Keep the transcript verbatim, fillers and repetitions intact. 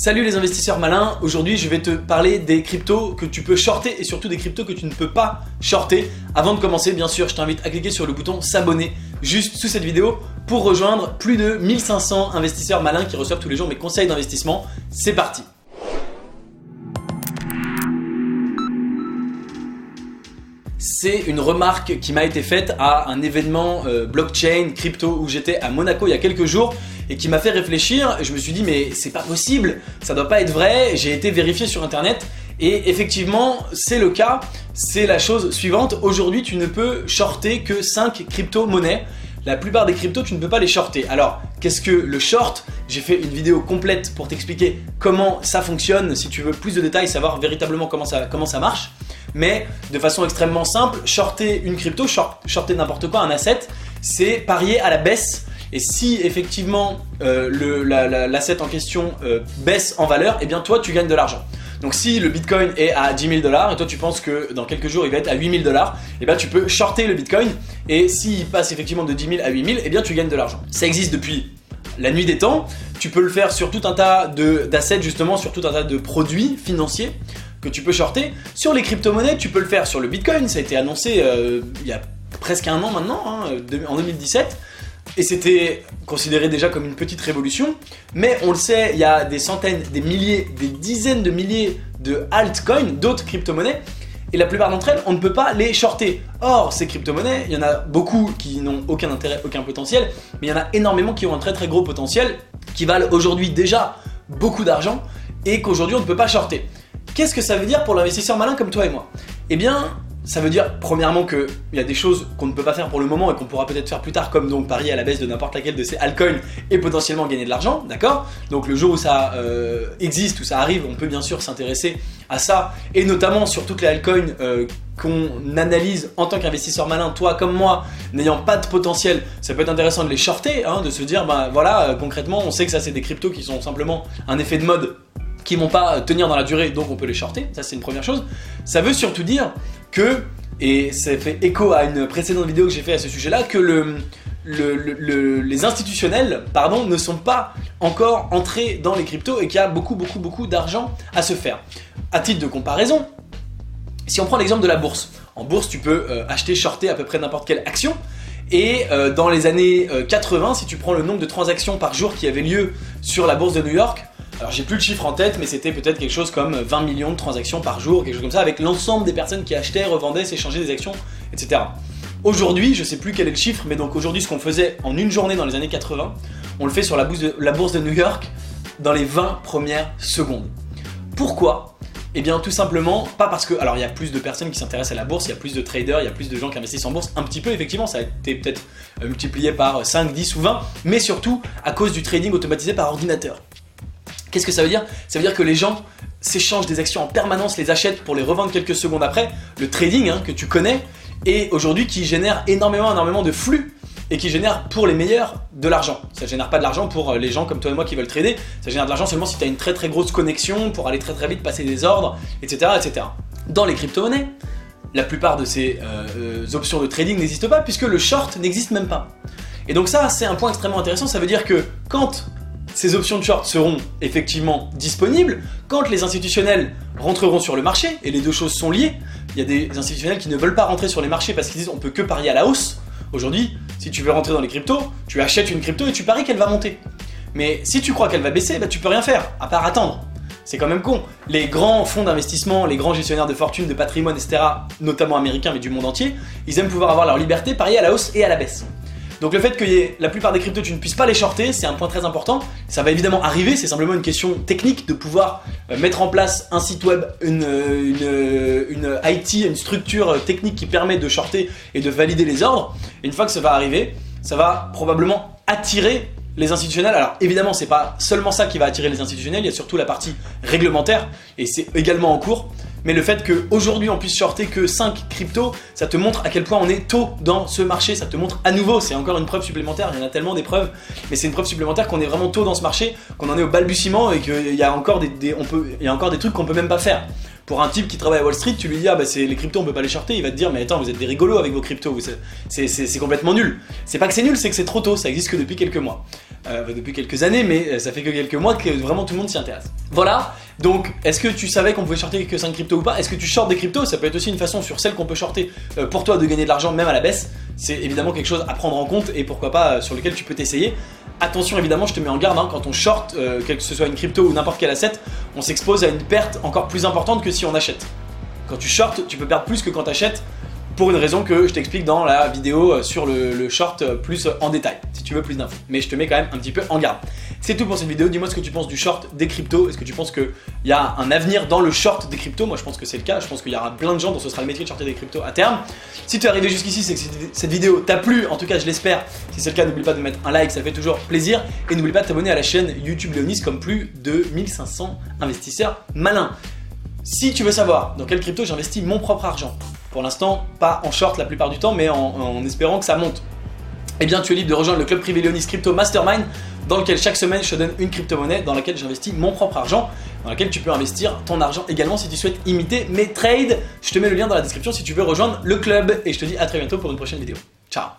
Salut les investisseurs malins, aujourd'hui je vais te parler des cryptos que tu peux shorter et surtout des cryptos que tu ne peux pas shorter. Avant de commencer, bien sûr, je t'invite à cliquer sur le bouton s'abonner juste sous cette vidéo pour rejoindre plus de mille cinq cents investisseurs malins qui reçoivent tous les jours mes conseils d'investissement. C'est parti. C'est une remarque qui m'a été faite à un événement euh, blockchain, crypto, où j'étais à Monaco il y a quelques jours et qui m'a fait réfléchir. Je me suis dit mais c'est pas possible, ça doit pas être vrai, j'ai été vérifié sur internet et effectivement c'est le cas, c'est la chose suivante. Aujourd'hui tu ne peux shorter que cinq crypto-monnaies. La plupart des cryptos, tu ne peux pas les shorter. Alors, qu'est-ce que le short ? J'ai fait une vidéo complète pour t'expliquer comment ça fonctionne, si tu veux plus de détails, savoir véritablement comment ça, comment ça marche. Mais de façon extrêmement simple, shorter une crypto, short, shorter n'importe quoi, un asset, c'est parier à la baisse. Et si effectivement euh, le, la, la, l'asset en question euh, baisse en valeur, eh bien toi, tu gagnes de l'argent. Donc si le Bitcoin est à dix mille dollars et toi tu penses que dans quelques jours il va être à huit mille dollars, et bien tu peux shorter le Bitcoin et s'il passe effectivement de dix mille à huit mille, et bien tu gagnes de l'argent. Ça existe depuis la nuit des temps. Tu peux le faire sur tout un tas de, d'assets justement, sur tout un tas de produits financiers que tu peux shorter. Sur les crypto-monnaies, tu peux le faire sur le Bitcoin. Ça a été annoncé euh, il y a presque un an maintenant, hein, en deux mille dix-sept. Et c'était considéré déjà comme une petite révolution, mais on le sait, il y a des centaines, des milliers, des dizaines de milliers de altcoins, d'autres crypto-monnaies, et la plupart d'entre elles, on ne peut pas les shorter. Or, ces crypto-monnaies, il y en a beaucoup qui n'ont aucun intérêt, aucun potentiel, mais il y en a énormément qui ont un très très gros potentiel, qui valent aujourd'hui déjà beaucoup d'argent, et qu'aujourd'hui on ne peut pas shorter. Qu'est-ce que ça veut dire pour l'investisseur malin comme toi et moi ? Eh bien, ça veut dire premièrement qu'il y a des choses qu'on ne peut pas faire pour le moment et qu'on pourra peut-être faire plus tard, comme donc parier à la baisse de n'importe laquelle de ces altcoins et potentiellement gagner de l'argent, d'accord ? Donc le jour où ça euh, existe, où ça arrive, on peut bien sûr s'intéresser à ça et notamment sur toutes les altcoins euh, qu'on analyse en tant qu'investisseur malin, toi comme moi, n'ayant pas de potentiel, ça peut être intéressant de les shorter, hein, de se dire bah voilà, euh, concrètement on sait que ça c'est des cryptos qui sont simplement un effet de mode, qui ne vont pas tenir dans la durée, donc on peut les shorter, ça c'est une première chose. Ça veut surtout dire que, et ça fait écho à une précédente vidéo que j'ai fait à ce sujet-là, que le, le, le, le, les institutionnels pardon, ne sont pas encore entrés dans les cryptos et qu'il y a beaucoup, beaucoup, beaucoup d'argent à se faire. À titre de comparaison, si on prend l'exemple de la bourse, en bourse tu peux euh, acheter, shorter à peu près n'importe quelle action. Et euh, dans les années euh, quatre-vingts, si tu prends le nombre de transactions par jour qui avaient lieu sur la bourse de New York, alors j'ai plus le chiffre en tête, mais c'était peut-être quelque chose comme vingt millions de transactions par jour, quelque chose comme ça, avec l'ensemble des personnes qui achetaient, revendaient, s'échangeaient des actions, et cetera. Aujourd'hui, je sais plus quel est le chiffre, mais donc aujourd'hui, ce qu'on faisait en une journée dans les années quatre-vingts, on le fait sur la bourse de, la bourse de New York dans les vingt premières secondes. Pourquoi ? Eh bien tout simplement, pas parce que, alors il y a plus de personnes qui s'intéressent à la bourse, il y a plus de traders, il y a plus de gens qui investissent en bourse, un petit peu effectivement, ça a été peut-être multiplié par cinq, dix ou vingt, mais surtout à cause du trading automatisé par ordinateur. Qu'est-ce que ça veut dire ? Ça veut dire que les gens s'échangent des actions en permanence, les achètent pour les revendre quelques secondes après, le trading hein, que tu connais, et aujourd'hui qui génère énormément, énormément de flux, et qui génère pour les meilleurs de l'argent. Ça génère pas de l'argent pour les gens comme toi et moi qui veulent trader, ça génère de l'argent seulement si tu as une très très grosse connexion pour aller très très vite, passer des ordres, et cetera et cetera. Dans les crypto-monnaies, la plupart de ces euh, options de trading n'existent pas puisque le short n'existe même pas. Et donc ça, c'est un point extrêmement intéressant, ça veut dire que quand ces options de short seront effectivement disponibles, quand les institutionnels rentreront sur le marché, et les deux choses sont liées, il y a des institutionnels qui ne veulent pas rentrer sur les marchés parce qu'ils disent on peut que parier à la hausse. Aujourd'hui, si tu veux rentrer dans les cryptos, tu achètes une crypto et tu paries qu'elle va monter. Mais si tu crois qu'elle va baisser, bah, tu peux rien faire, à part attendre. C'est quand même con. Les grands fonds d'investissement, les grands gestionnaires de fortune, de patrimoine, et cetera, notamment américains mais du monde entier, ils aiment pouvoir avoir leur liberté, parier à la hausse et à la baisse. Donc le fait que la plupart des cryptos, tu ne puisses pas les shorter, c'est un point très important. Ça va évidemment arriver, c'est simplement une question technique de pouvoir mettre en place un site web, une, une, une I T, une structure technique qui permet de shorter et de valider les ordres. Et une fois que ça va arriver, ça va probablement attirer les institutionnels. Alors évidemment, c'est pas seulement ça qui va attirer les institutionnels, il y a surtout la partie réglementaire et c'est également en cours. Mais le fait qu'aujourd'hui on puisse shorter que cinq cryptos, ça te montre à quel point on est tôt dans ce marché, ça te montre à nouveau, c'est encore une preuve supplémentaire, il y en a tellement des preuves, mais c'est une preuve supplémentaire qu'on est vraiment tôt dans ce marché, qu'on en est au balbutiement et qu'il y a encore des, des, on peut, il y a encore des trucs qu'on peut même pas faire. Pour un type qui travaille à Wall Street, tu lui dis ah bah c'est les cryptos on peut pas les shorter, il va te dire mais attends vous êtes des rigolos avec vos cryptos, vous, c'est, c'est, c'est, c'est complètement nul. C'est pas que c'est nul, c'est que c'est trop tôt, ça existe que depuis quelques mois, euh, depuis quelques années, mais ça fait que quelques mois que vraiment tout le monde s'y intéresse. Voilà. Donc, est-ce que tu savais qu'on pouvait shorter que cinq cryptos ou pas? Est-ce que tu shortes des cryptos? Ça peut être aussi une façon sur celles qu'on peut shorter pour toi de gagner de l'argent même à la baisse. C'est évidemment quelque chose à prendre en compte et pourquoi pas sur lequel tu peux t'essayer. Attention évidemment, je te mets en garde, hein, quand on short, euh, quel que ce soit une crypto ou n'importe quel asset, on s'expose à une perte encore plus importante que si on achète. Quand tu shortes, tu peux perdre plus que quand tu achètes pour une raison que je t'explique dans la vidéo sur le, le short plus en détail, si tu veux plus d'infos. Mais je te mets quand même un petit peu en garde. C'est tout pour cette vidéo, dis-moi ce que tu penses du short des cryptos, est-ce que tu penses qu'il y a un avenir dans le short des cryptos? Moi je pense que c'est le cas, je pense qu'il y aura plein de gens dont ce sera le métier de shorter des cryptos à terme. Si tu es arrivé jusqu'ici, c'est que cette vidéo t'a plu, en tout cas je l'espère. Si c'est le cas, n'oublie pas de mettre un like, ça fait toujours plaisir. Et n'oublie pas de t'abonner à la chaîne YouTube Leonis comme plus de mille cinq cents investisseurs malins. Si tu veux savoir dans quelle crypto j'investis mon propre argent, pour l'instant, pas en short la plupart du temps, mais en, en espérant que ça monte. Eh bien, tu es libre de rejoindre le club privé Leonis Crypto Mastermind, dans lequel chaque semaine, je te donne une crypto-monnaie dans laquelle j'investis mon propre argent, dans laquelle tu peux investir ton argent également si tu souhaites imiter mes trades. Je te mets le lien dans la description si tu veux rejoindre le club et je te dis à très bientôt pour une prochaine vidéo. Ciao!